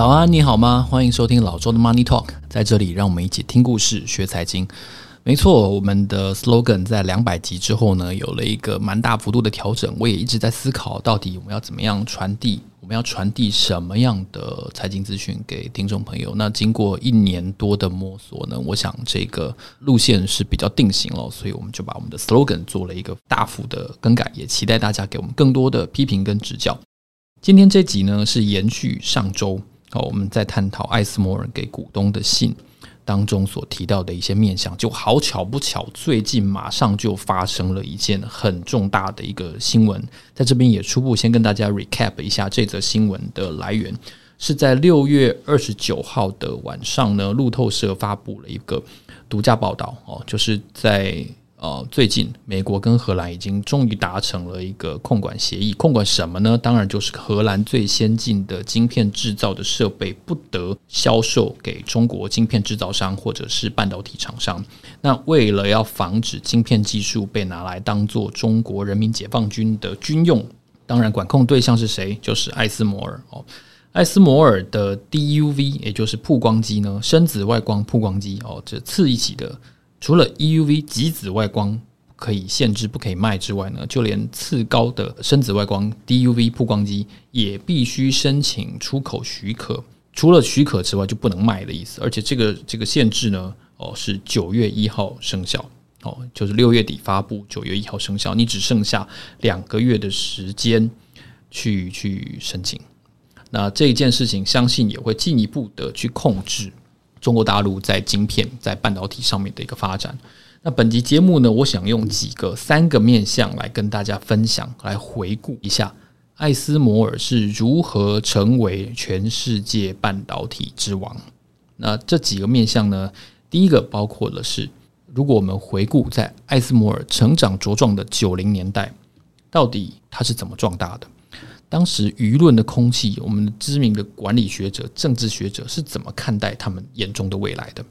早安，你好吗？欢迎收听老周的 Money Talk， 在这里让我们一起听故事、学财经。没错，我们的 slogan 在200集之后呢，有了一个蛮大幅度的调整。我也一直在思考，到底我们要怎么样传递，我们要传递什么样的财经资讯给听众朋友。那经过1年多的摸索呢，我想这个路线是比较定型了，所以我们就把我们的 slogan 做了一个大幅的更改，也期待大家给我们更多的批评跟指教。今天这集呢，是延续上周我们在探讨艾斯摩尔给股东的信当中所提到的一些面向。就好巧不巧，最近马上就发生了一件很重大的一个新闻，在这边也初步先跟大家 recap 一下这则新闻的来源。是在6月29号的晚上呢，路透社发布了一个独家报道，就是在最近美国跟荷兰已经终于达成了一个控管协议。控管什么呢？当然就是荷兰最先进的晶片制造的设备不得销售给中国晶片制造商或者是半导体厂商。那为了要防止晶片技术被拿来当作中国人民解放军的军用，当然管控对象是谁？就是艾斯摩尔。艾斯摩尔的 DUV， 也就是曝光机呢，深紫外光曝光机，这次一起的除了 EUV 极紫外光可以限制不可以卖之外呢，就连次高的深紫外光 DUV 曝光机也必须申请出口许可，除了许可之外就不能卖的意思。而且这个限制呢，是9月1号生效，就是6月底发布9月1号生效，你只剩下2个月的时间去申请。那这一件事情相信也会进一步的去控制中国大陆在晶片、在半导体上面的一个发展。那本集节目呢，我想用三个面向来跟大家分享，来回顾一下艾斯摩尔是如何成为全世界半导体之王。那这几个面向呢，第一个包括的是，如果我们回顾在艾斯摩尔成长茁壮的90年代，到底它是怎么壮大的？当时舆论的空气，我们知名的管理学者、政治学者是怎么看待他们眼中的未来的？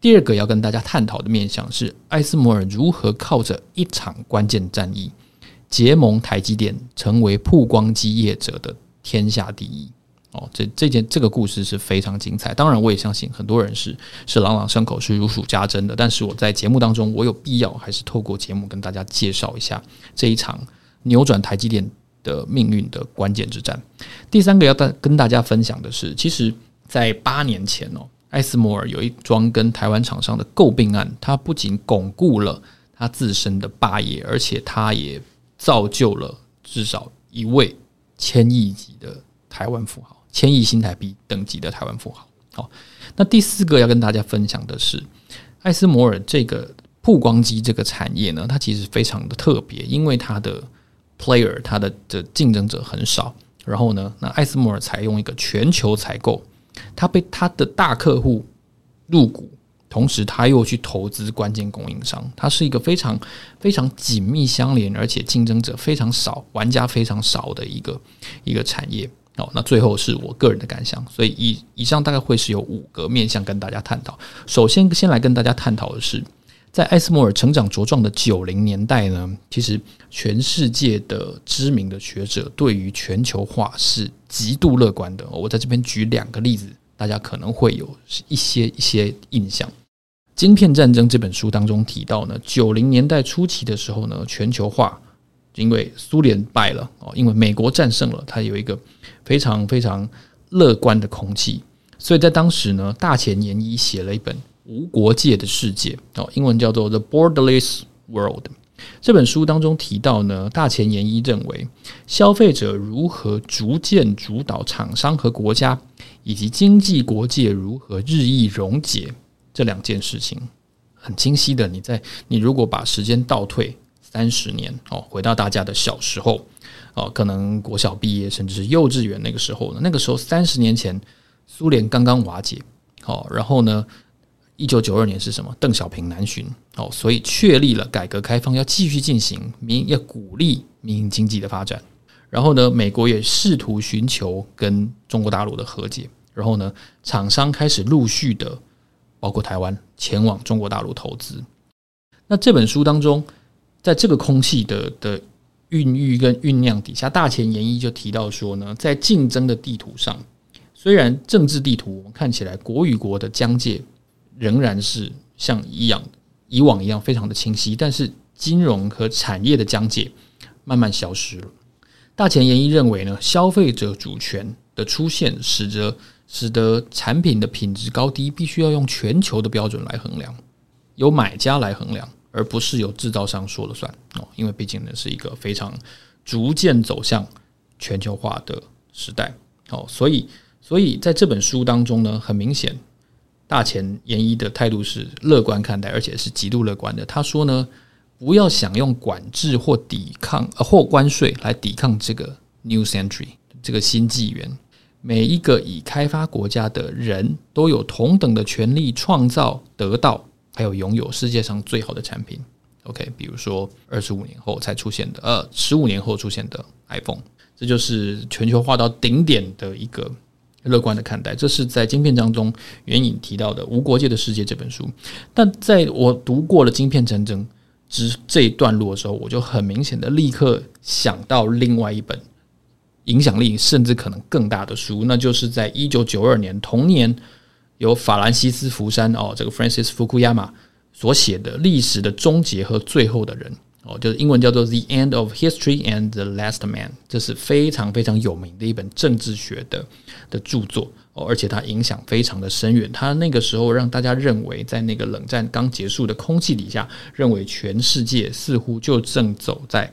第二个要跟大家探讨的面向是，艾斯摩尔如何靠着一场关键战役，结盟台积电，成为曝光机业者的天下第一。这个故事是非常精彩。当然我也相信很多人是朗朗上口，是如数家珍的，但是我在节目当中，我有必要还是透过节目跟大家介绍一下这一场扭转台积电的命运的关键之战。第三个要跟大家分享的是，其实在8年前，艾斯摩尔有一桩跟台湾厂商的诟病案，它不仅巩固了它自身的霸业，而且它也造就了至少1位千亿级的台湾富豪，千亿新台币等级的台湾富豪。好，那第四个要跟大家分享的是，艾斯摩尔这个曝光机这个产业呢，它其实非常的特别，因为它的player 它的竞争者很少，然后呢，那艾斯摩尔采用一个全球采购，他被他的大客户入股，同时他又去投资关键供应商，它是一个非常非常紧密相连，而且竞争者非常少、玩家非常少的一个产业。那最后是我个人的感想，所以以上大概会是有5个面向跟大家探讨。首先先来跟大家探讨的是，在艾斯摩尔成长茁壮的90年代呢，其实全世界的知名的学者对于全球化是极度乐观的。我在这边举2个例子，大家可能会有一些印象。《晶片战争》这本书当中提到呢，90年代初期的时候呢，全球化因为苏联败了，因为美国战胜了，它有一个非常非常乐观的空气。所以在当时呢，大前研一写了一本无国界的世界，英文叫做 The Borderless World。 这本书当中提到呢，大前研一认为消费者如何逐渐主导厂商和国家，以及经济国界如何日益溶解，这2件事情很清晰的，你如果把时间倒退30年，回到大家的小时候，可能国小毕业甚至是幼稚园那个时候呢，那个时候30年前苏联刚刚瓦解，然后呢1992年是什么？邓小平南巡，所以确立了改革开放要继续进行，要鼓励民营经济的发展。然后呢，美国也试图寻求跟中国大陆的和解。然后呢，厂商开始陆续的，包括台湾，前往中国大陆投资。那这本书当中，在这个空气的孕育跟酝酿底下，大前研一就提到说呢，在竞争的地图上，虽然政治地图我们看起来国与国的疆界仍然是像以往一样非常的清晰，但是金融和产业的疆界慢慢消失了。大前研一认为呢，消费者主权的出现使得产品的品质高低必须要用全球的标准来衡量，由买家来衡量，而不是由制造商说了算，因为毕竟呢是一个非常逐渐走向全球化的时代。所以在这本书当中呢，很明显大前研一的态度是乐观看待，而且是极度乐观的。他说呢，不要想用管制或抵抗或关税来抵抗这个 New Century 这个新纪元。每一个已开发国家的人都有同等的权利创造、得到还有拥有世界上最好的产品。 OK， 比如说15年后出现的 iPhone， 这就是全球化到顶点的一个乐观的看待。这是在晶片章中援引提到的《无国界的世界》这本书。但在我读过了晶片战争这一段落的时候，我就很明显的立刻想到另外一本影响力甚至可能更大的书，那就是在1992年同年由法兰西斯·福山这个 Francis Fukuyama 所写的《历史的终结和最后的人》就是英文叫做 The End of History and the Last Man， 这是非常非常有名的一本政治学 的著作而且它影响非常的深远。它那个时候让大家认为，在那个冷战刚结束的空气底下，认为全世界似乎就正走在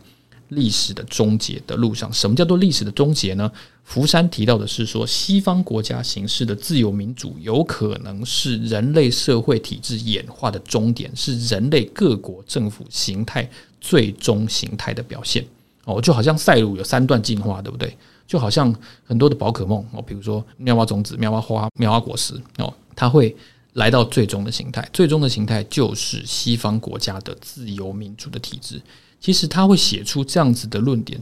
历史的终结的路上。什么叫做历史的终结呢？福山提到的是说，西方国家形式的自由民主有可能是人类社会体制演化的终点，是人类各国政府形态最终形态的表现就好像赛鲁有三段进化，对不对？就好像很多的宝可梦比如说妙蛙种子、妙蛙花、妙蛙果实它会来到最终的形态，最终的形态就是西方国家的自由民主的体制。其实他会写出这样子的论点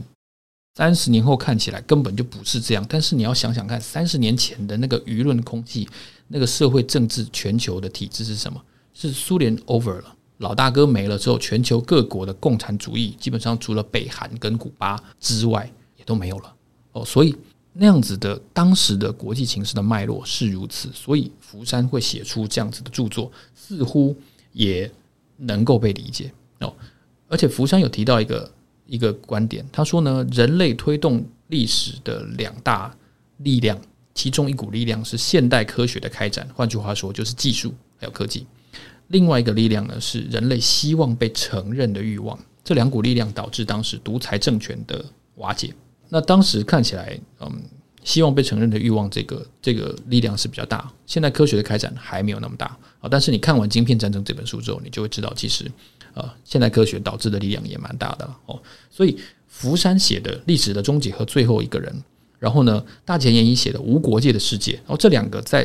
，30年后看起来根本就不是这样，但是你要想想看，30年前的那个舆论空气，那个社会政治全球的体制是什么？是苏联 over 了，老大哥没了之后，全球各国的共产主义基本上除了北韩跟古巴之外也都没有了所以那样子的当时的国际情势的脉络是如此，所以福山会写出这样子的著作，似乎也能够被理解而且福山有提到一个观点，他说呢，人类推动历史的两大力量，其中一股力量是现代科学的开展，换句话说就是技术还有科技，另外一个力量呢是人类希望被承认的欲望。这两股力量导致当时独裁政权的瓦解。那当时看起来希望被承认的欲望这个力量是比较大，现代科学的开展还没有那么大但是你看完《晶片战争》这本书之后，你就会知道其实现代科学导致的力量也蛮大的所以福山写的《历史的终结和最后一个人》，然后呢大前研一写的《无国界的世界》，然后这两个在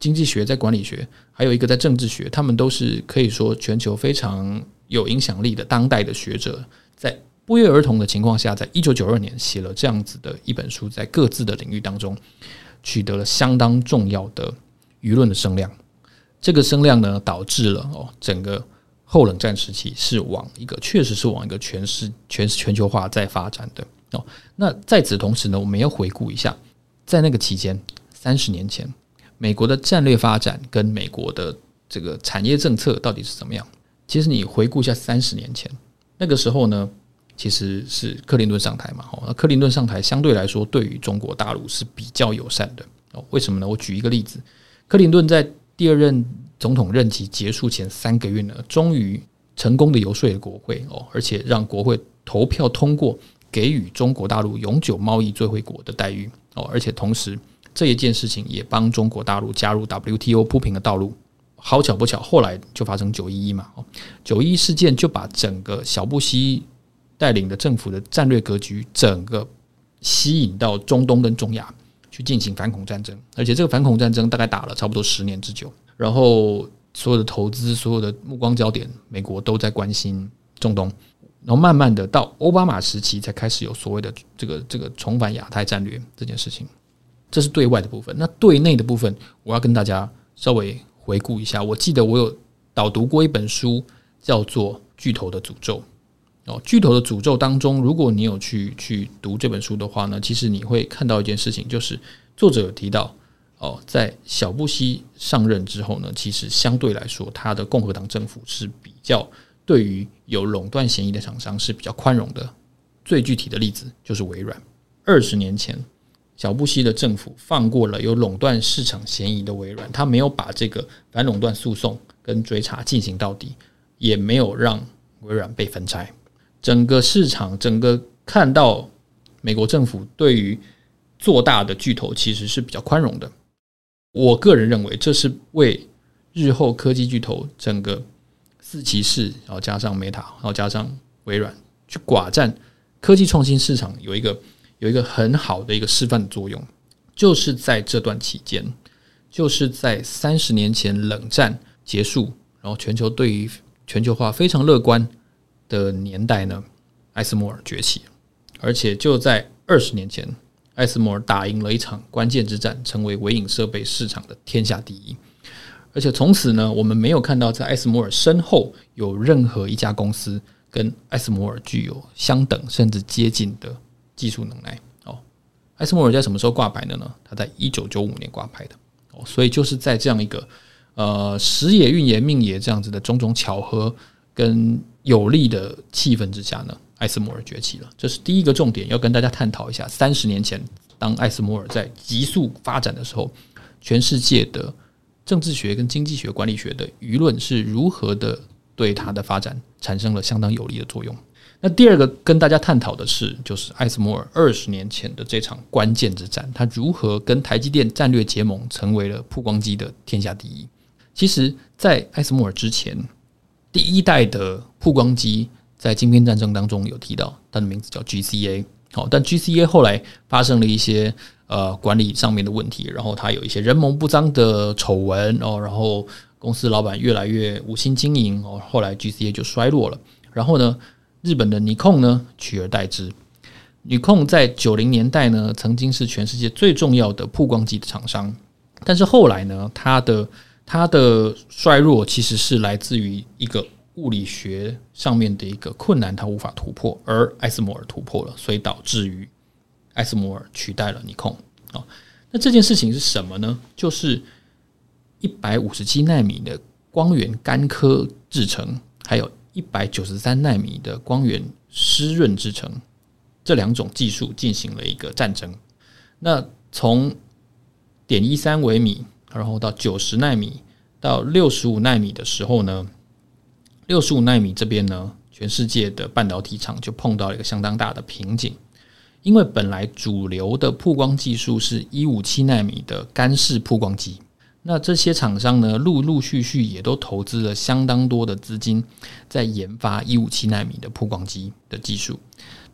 经济学、在管理学，还有一个在政治学，他们都是可以说全球非常有影响力的当代的学者，在不约而同的情况下，在1992年写了这样子的一本书，在各自的领域当中取得了相当重要的舆论的声量。这个声量呢导致了整个后冷战时期是确实是往一个全球化在发展的那在此同时呢，我们要回顾一下，在那个期间30年前美国的战略发展跟美国的这个产业政策到底是怎么样。其实你回顾一下30年前那个时候呢，其实是克林顿上台嘛克林顿上台相对来说对于中国大陆是比较友善的为什么呢？我举一个例子，克林顿在第二任总统任期结束前3个月呢，终于成功的游说了国会而且让国会投票通过给予中国大陆永久贸易最惠国的待遇而且同时这一件事情也帮中国大陆加入 WTO 铺平了道路。好巧不巧，后来就发生911嘛911事件就把整个小布希带领的政府的战略格局整个吸引到中东跟中亚去进行反恐战争，而且这个反恐战争大概打了差不多10年之久，然后所有的投资、所有的目光焦点，美国都在关心中东，然后慢慢的到奥巴马时期才开始有所谓的这个重返亚太战略这件事情。这是对外的部分。那对内的部分，我要跟大家稍微回顾一下。我记得我有导读过一本书叫做《巨头的诅咒》巨头的诅咒当中，如果你有去读这本书的话呢，其实你会看到一件事情，就是作者有提到哦，在小布希上任之后呢，其实相对来说，他的共和党政府是比较对于有垄断嫌疑的厂商是比较宽容的。最具体的例子就是微软。20年前，小布希的政府放过了有垄断市场嫌疑的微软，他没有把这个反垄断诉讼跟追查进行到底，也没有让微软被分拆。整个市场，整个看到美国政府对于做大的巨头其实是比较宽容的。我个人认为，这是为日后科技巨头整个四骑士，然后加上 Meta， 然后加上微软去寡占科技创新市场有一个很好的一个示范作用。就是在这段期间，就是在30年前冷战结束，然后全球对于全球化非常乐观的年代呢，艾斯摩尔崛起，而且就在20年前，艾斯摩尔打赢了一场关键之战，成为微影设备市场的天下第一。而且从此呢，我们没有看到在艾斯摩尔身后有任何一家公司跟艾斯摩尔具有相等甚至接近的技术能耐。哦，艾斯摩尔在什么时候挂牌的呢？他在1995年挂牌的。哦，所以就是在这样一个时也运也命也这样子的种种巧合跟有利的气氛之下呢，艾斯摩尔崛起了。这是第一个重点，要跟大家探讨一下。30年前，当艾斯摩尔在急速发展的时候，全世界的政治学跟经济学、管理学的舆论是如何的对它的发展产生了相当有利的作用。那第二个跟大家探讨的是，就是艾斯摩尔20年前的这场关键之战，它如何跟台积电战略结盟，成为了曝光机的天下第一。其实在艾斯摩尔之前，第一代的曝光机在晶片战争当中有提到，它的名字叫 GCA。 但 GCA 后来发生了一些管理上面的问题，然后它有一些人蒙不臧的丑闻，然后公司老板越来越无心经营，后来 GCA 就衰落了。然后呢，日本的 Nikon 呢取而代之。 Nikon 在90年代呢曾经是全世界最重要的曝光机的厂商，但是后来呢，它的衰弱其实是来自于一个物理学上面的一个困难，它无法突破，而艾斯摩尔突破了，所以导致于艾斯摩尔取代了尼康。那这件事情是什么呢？就是157奈米的光源干科制程，还有193奈米的光源湿润制程，这两种技术进行了一个战争。那从 0.13 微米然后到90奈米到65奈米的时候呢，65奈米这边呢，全世界的半导体厂就碰到了一个相当大的瓶颈。因为本来主流的曝光技术是157奈米的干式曝光机，那这些厂商呢，陆陆续续也都投资了相当多的资金在研发157奈米的曝光机的技术。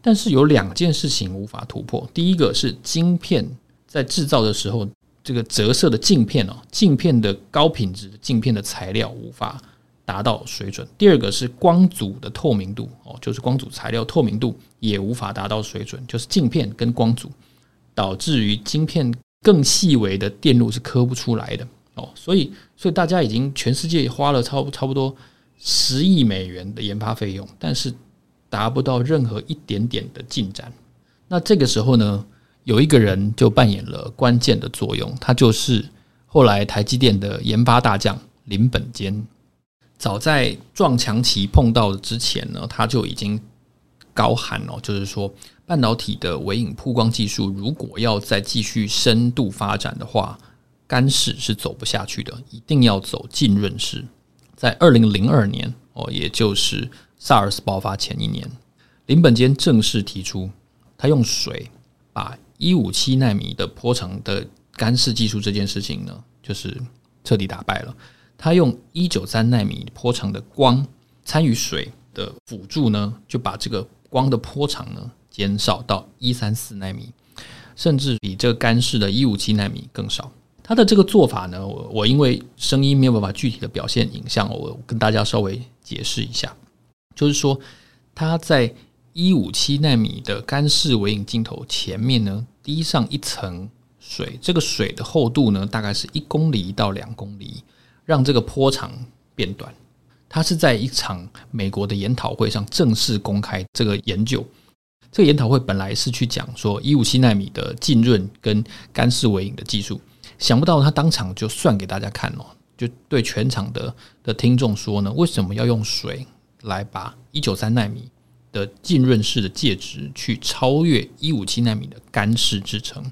但是有两件事情无法突破，第一个是晶片在制造的时候，这个折射的镜片，镜片的高品质的镜片的材料无法达到水准。第二个是光阻的透明度，就是光阻材料透明度也无法达到水准，就是镜片跟光阻导致于晶片更细微的电路是刻不出来的。所以大家已经全世界花了差不多10亿美元的研发费用，但是达不到任何一点点的进展。那这个时候呢，有一个人就扮演了关键的作用，他就是后来台积电的研发大将林本坚。早在撞墙期碰到之前呢，他就已经高喊就是说半导体的微影曝光技术如果要再继续深度发展的话，干式是走不下去的，一定要走浸润式。在2002年，也就是SARS 爆发前一年，林本坚正式提出，他用水把157奈米的波长的干式技术这件事情呢，就是彻底打败了。他用193奈米波长的光参与水的辅助呢，就把这个光的波长呢减少到134奈米，甚至比这个干式的157奈米更少。他的这个做法呢，我因为声音没有办法具体的表现影像，我跟大家稍微解释一下。就是说他在157奈米的干式微影镜头前面呢，滴上一层水，这个水的厚度呢大概是1公里到2公里，让这个波长变短。它是在一场美国的研讨会上正式公开这个研究。这个研讨会本来是去讲说157奈米的浸润跟干式微影的技术，想不到他当场就算给大家看哦，就对全场的听众说呢，为什么要用水来把193奈米的浸润式的介质去超越157奈米的干式制程？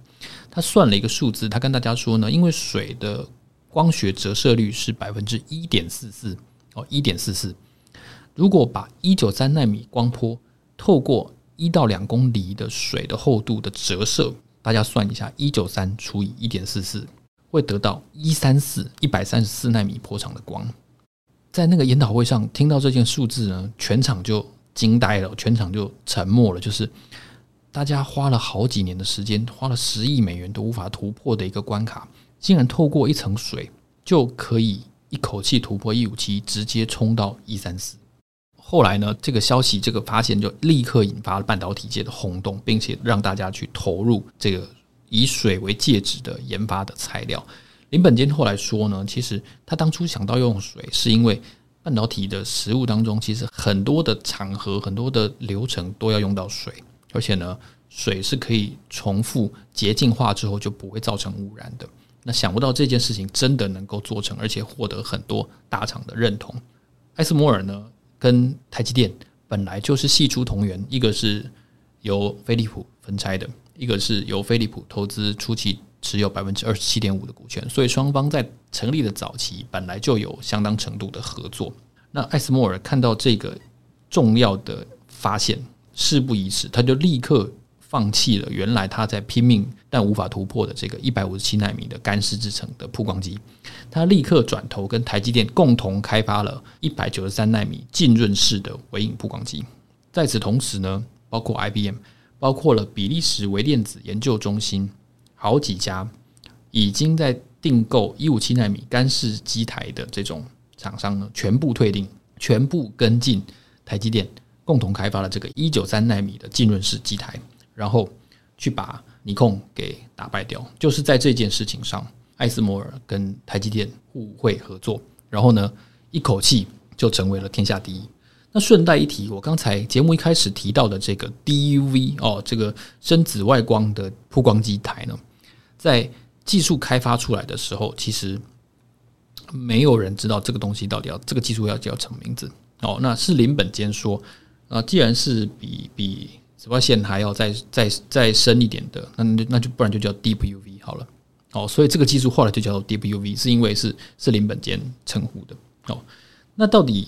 他算了一个数字，他跟大家说呢，因为水的光学折射率是 1.44%， 1.44%， 如果把193奈米光波透过1到2公里的水的厚度的折射，大家算一下，193除以 1.44 会得到134奈米波长的光。在那个研讨会上听到这件数字呢，全场就惊呆了，全场就沉默了，就是大家花了好几年的时间，花了10亿美元都无法突破的一个关卡，竟然透过一层水就可以一口气突破157，直接冲到134。后来呢，这个消息，这个发现就立刻引发了半导体界的轰动，并且让大家去投入这个以水为介质的研发的材料。林本坚后来说呢，其实他当初想到用水是因为半导体的实务当中，其实很多的场合，很多的流程都要用到水，而且呢，水是可以重复洁净化之后就不会造成污染的。那想不到这件事情真的能够做成，而且获得很多大厂的认同。艾斯摩尔呢跟台积电本来就是系出同源，一个是由飞利浦分拆的，一个是由飞利浦投资初期持有 27.5% 的股权，所以双方在成立的早期本来就有相当程度的合作。那艾斯摩尔看到这个重要的发现，事不宜迟，他就立刻放弃了原来他在拼命但无法突破的这个157奈米的干式制程的曝光机，他立刻转头跟台积电共同开发了193奈米浸润式的微影曝光机。在此同时呢，包括 IBM， 包括了比利时微电子研究中心，好几家已经在订购157奈米干式机台的这种厂商呢，全部退订，全部跟进台积电共同开发了这个193奈米的浸润式机台，然后去把尼控给打败掉。就是在这件事情上，艾斯摩尔跟台积电互惠合作，然后呢，一口气就成为了天下第一。那顺带一提，我刚才节目一开始提到的这个 DUV 这个深紫外光的曝光机台呢，在技术开发出来的时候，其实没有人知道这个东西到底这个技术要叫什么名字。那是林本坚说，既然是比紫外线还要再深一点的，那就不然就叫 Deep UV 好了。所以这个技术后来就叫 Deep UV， 是因为是林本坚称呼的。那到底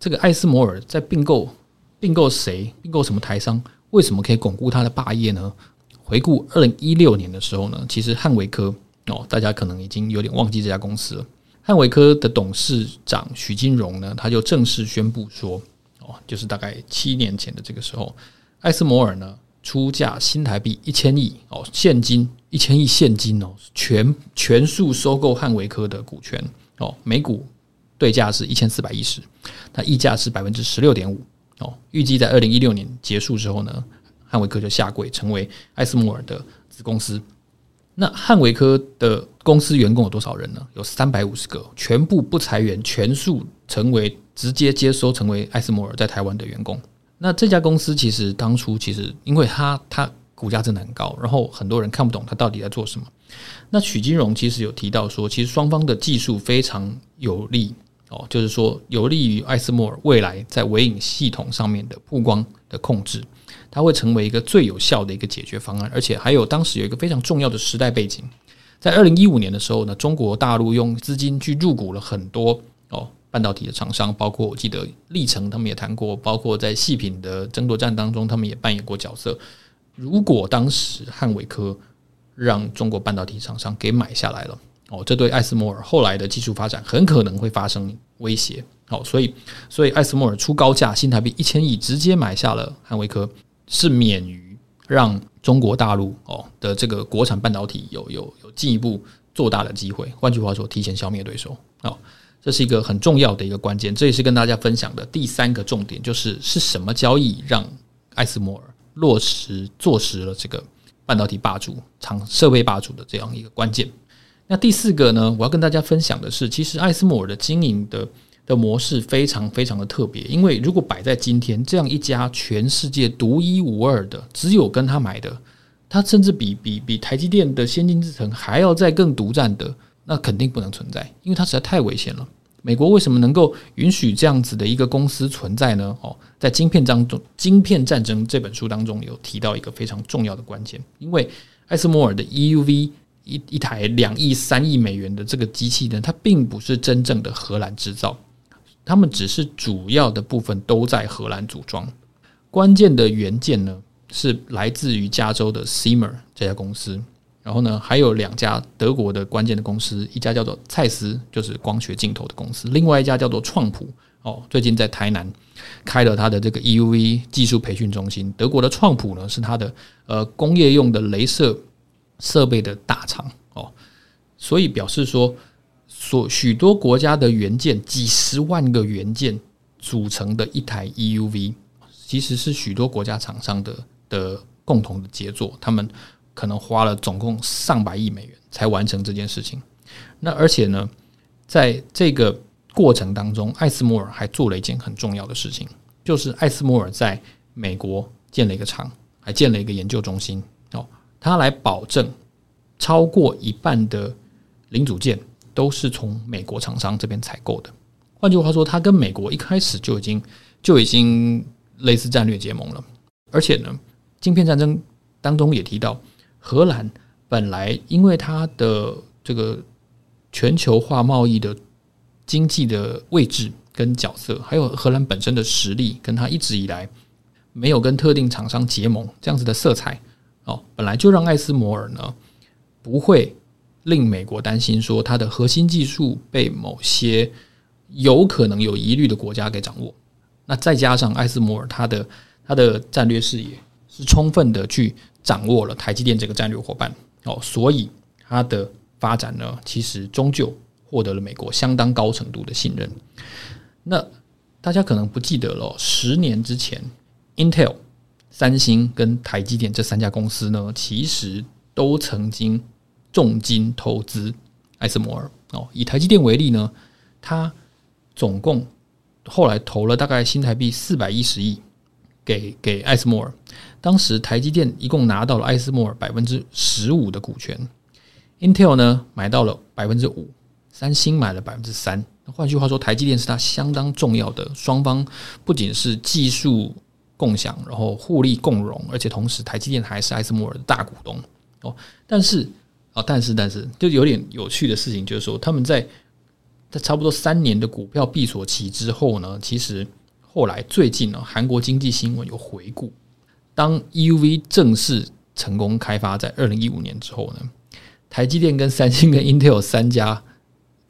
这个艾斯摩尔在并购谁，并购什么台商，为什么可以巩固他的霸业呢？回顾2016年的时候呢，其实汉维科，大家可能已经有点忘记这家公司了。汉维科的董事长许金荣呢，他就正式宣布说，就是大概7年前的这个时候，艾斯摩尔呢出价新台币1000亿现金，1000亿现金全数收购汉维科的股权，每股对价是1410，它溢价是 16.5%，预计在2016年结束之后呢，汉维科就下柜成为艾斯摩尔的子公司。那汉维科的公司员工有多少人呢？有350个，全部不裁员，全数成为直接接收成为艾斯摩尔在台湾的员工。那这家公司其实当初因为它股价真的很高，然后很多人看不懂它到底在做什么。那许金荣其实有提到说，其实双方的技术非常有利，就是说有利于艾斯摩尔未来在微影系统上面的曝光的控制，它会成为一个最有效的一个解决方案。而且还有当时有一个非常重要的时代背景，在2015年的时候呢，中国大陆用资金去入股了很多半导体的厂商，包括我记得历程他们也谈过，包括在细品的争夺战当中他们也扮演过角色。如果当时汉伟科让中国半导体厂商给买下来了，这对艾斯摩尔后来的技术发展很可能会发生威胁。所以艾斯摩尔出高价新台币1000亿直接买下了汉伟科，是免于让中国大陆的这个国产半导体有进一步做大的机会，换句话说提前消灭对手。这是一个很重要的一个关键，这也是跟大家分享的第三个重点，就是什么交易让艾斯摩尔坐实了这个半导体霸主、设备霸主的这样一个关键。那第四个呢，我要跟大家分享的是，其实艾斯摩尔的经营的的模式非常非常的特别，因为如果摆在今天，这样一家全世界独一无二的，只有跟他买的，他甚至比台积电的先进制程还要再更独占的，那肯定不能存在，因为它实在太危险了。美国为什么能够允许这样子的一个公司存在呢？在晶片战争这本书当中有提到一个非常重要的关键，因为艾斯摩尔的 EUV 一台2亿、3亿美元的这个机器呢，它并不是真正的荷兰制造。他们只是主要的部分都在荷兰组装，关键的元件呢是来自于加州的 Cymer 这家公司，然后呢还有2家德国的关键的公司，一家叫做蔡司，就是光学镜头的公司，另外一家叫做创普，最近在台南开了他的这个 EUV 技术培训中心。德国的创普呢是他的工业用的雷射设备的大厂，所以表示说许多国家的元件，几十万个元件组成的一台 EUV， 其实是许多国家厂商 的共同的杰作，他们可能花了总共上百亿美元才完成这件事情。那而且呢，在这个过程当中，艾斯摩尔还做了一件很重要的事情，就是艾斯摩尔在美国建了一个厂，还建了一个研究中心，他来保证超过1半的零组件都是从美国厂商这边采购的。换句话说，他跟美国一开始就已经类似战略结盟了。而且呢，晶片战争当中也提到，荷兰本来因为它的这个全球化贸易的经济的位置跟角色，还有荷兰本身的实力，跟它一直以来没有跟特定厂商结盟这样子的色彩，本来就让艾斯摩尔呢不会令美国担心说它的核心技术被某些有可能有疑虑的国家给掌握。那再加上艾斯摩尔它的战略视野是充分的去掌握了台积电这个战略伙伴，所以它的发展呢其实终究获得了美国相当高程度的信任。那大家可能不记得了，10年之前 Intel、 三星跟台积电这3家公司呢其实都曾经重金投资艾斯摩尔，以台积电为例呢，他总共后来投了大概新台币410亿给艾斯摩尔。当时台积电一共拿到了艾斯摩尔 15% 的股权， Intel 呢买到了 5%， 三星买了 3%。 换句话说，台积电是他相当重要的，双方不仅是技术共享，然后互利共荣，而且同时台积电还是艾斯摩尔的大股东。但是就有点有趣的事情就是说，他们在差不多3年的股票闭锁期之后呢，其实后来最近呢，韩国经济新闻有回顾，当 EUV 正式成功开发在2015年之后呢，台积电跟三星跟 Intel 3家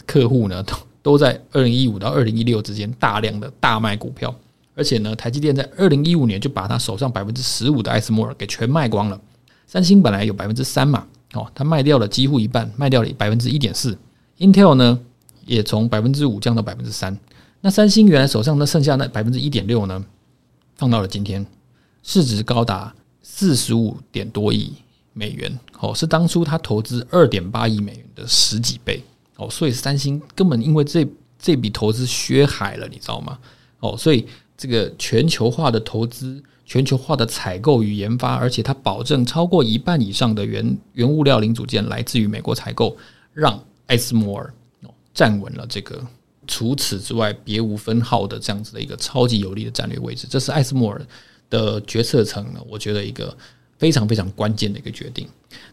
客户呢都在2015到2016之间大量的大卖股票，而且呢台积电在2015年就把他手上 15% 的艾斯摩尔给全卖光了。三星本来有 3% 嘛，它卖掉了几乎1半，卖掉了 1.4%。 Intel 呢也从 5% 降到 3%。 那三星原来手上的剩下那 1.6% 呢放到了今天，市值高达45点多亿美元，是当初它投资 2.8 亿美元的10几倍。所以三星根本因为这笔投资削海了，你知道吗？所以这个全球化的投资，全球化的采购与研发，而且它保证超过1半以上的 原物料零组件来自于美国采购，让艾斯摩尔站稳了这个除此之外别无分号的这样子的一个超级有利的战略位置。这是艾斯摩尔的决策层呢，我觉得一个非常非常关键的一个决定。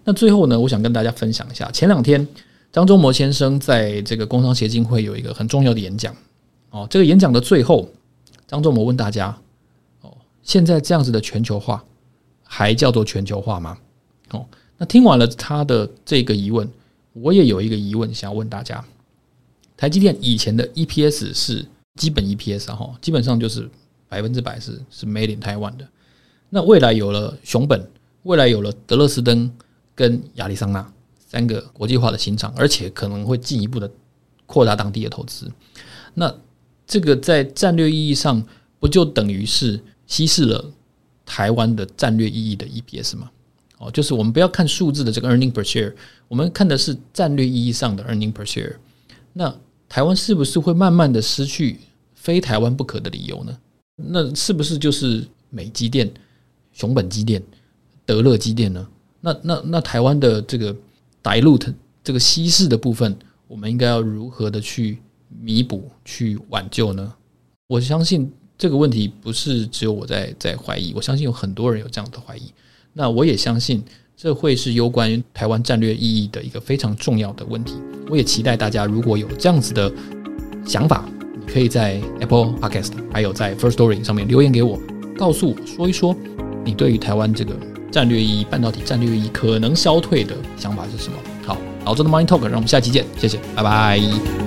那最后呢，我想跟大家分享一下，前2天张忠谋先生在这个工商协进会有一个很重要的演讲，这个演讲的最后，张忠谋问大家，现在这样子的全球化还叫做全球化吗？那听完了他的这个疑问，我也有一个疑问想问大家。台积电以前的 EPS 是基本 EPS， 基本上就是100%是 Made in Taiwan 的。那未来有了熊本，未来有了德勒斯登跟亚利桑那3个国际化的新厂，而且可能会进一步的扩大当地的投资，那这个在战略意义上不就等于是稀释了台湾的战略意义的 EPS 吗？就是我们不要看数字的这个 earning per share， 我们看的是战略意义上的 earning per share。那台湾是不是会慢慢的失去非台湾不可的理由呢？那是不是就是美积电、熊本积电、德勒积电呢？那台湾的这个 dilute 这个稀释的部分，我们应该要如何的去弥补、去挽救呢？我相信这个问题不是只有我在怀疑，我相信有很多人有这样的怀疑。那我也相信这会是攸关于台湾战略意义的一个非常重要的问题。我也期待大家如果有这样子的想法，你可以在 Apple Podcast 还有在 First Story 上面留言给我，告诉我说一说你对于台湾这个战略意义、半导体战略意义可能消退的想法是什么。好，脑中的 Money Talk， 让我们下期见，谢谢，拜拜。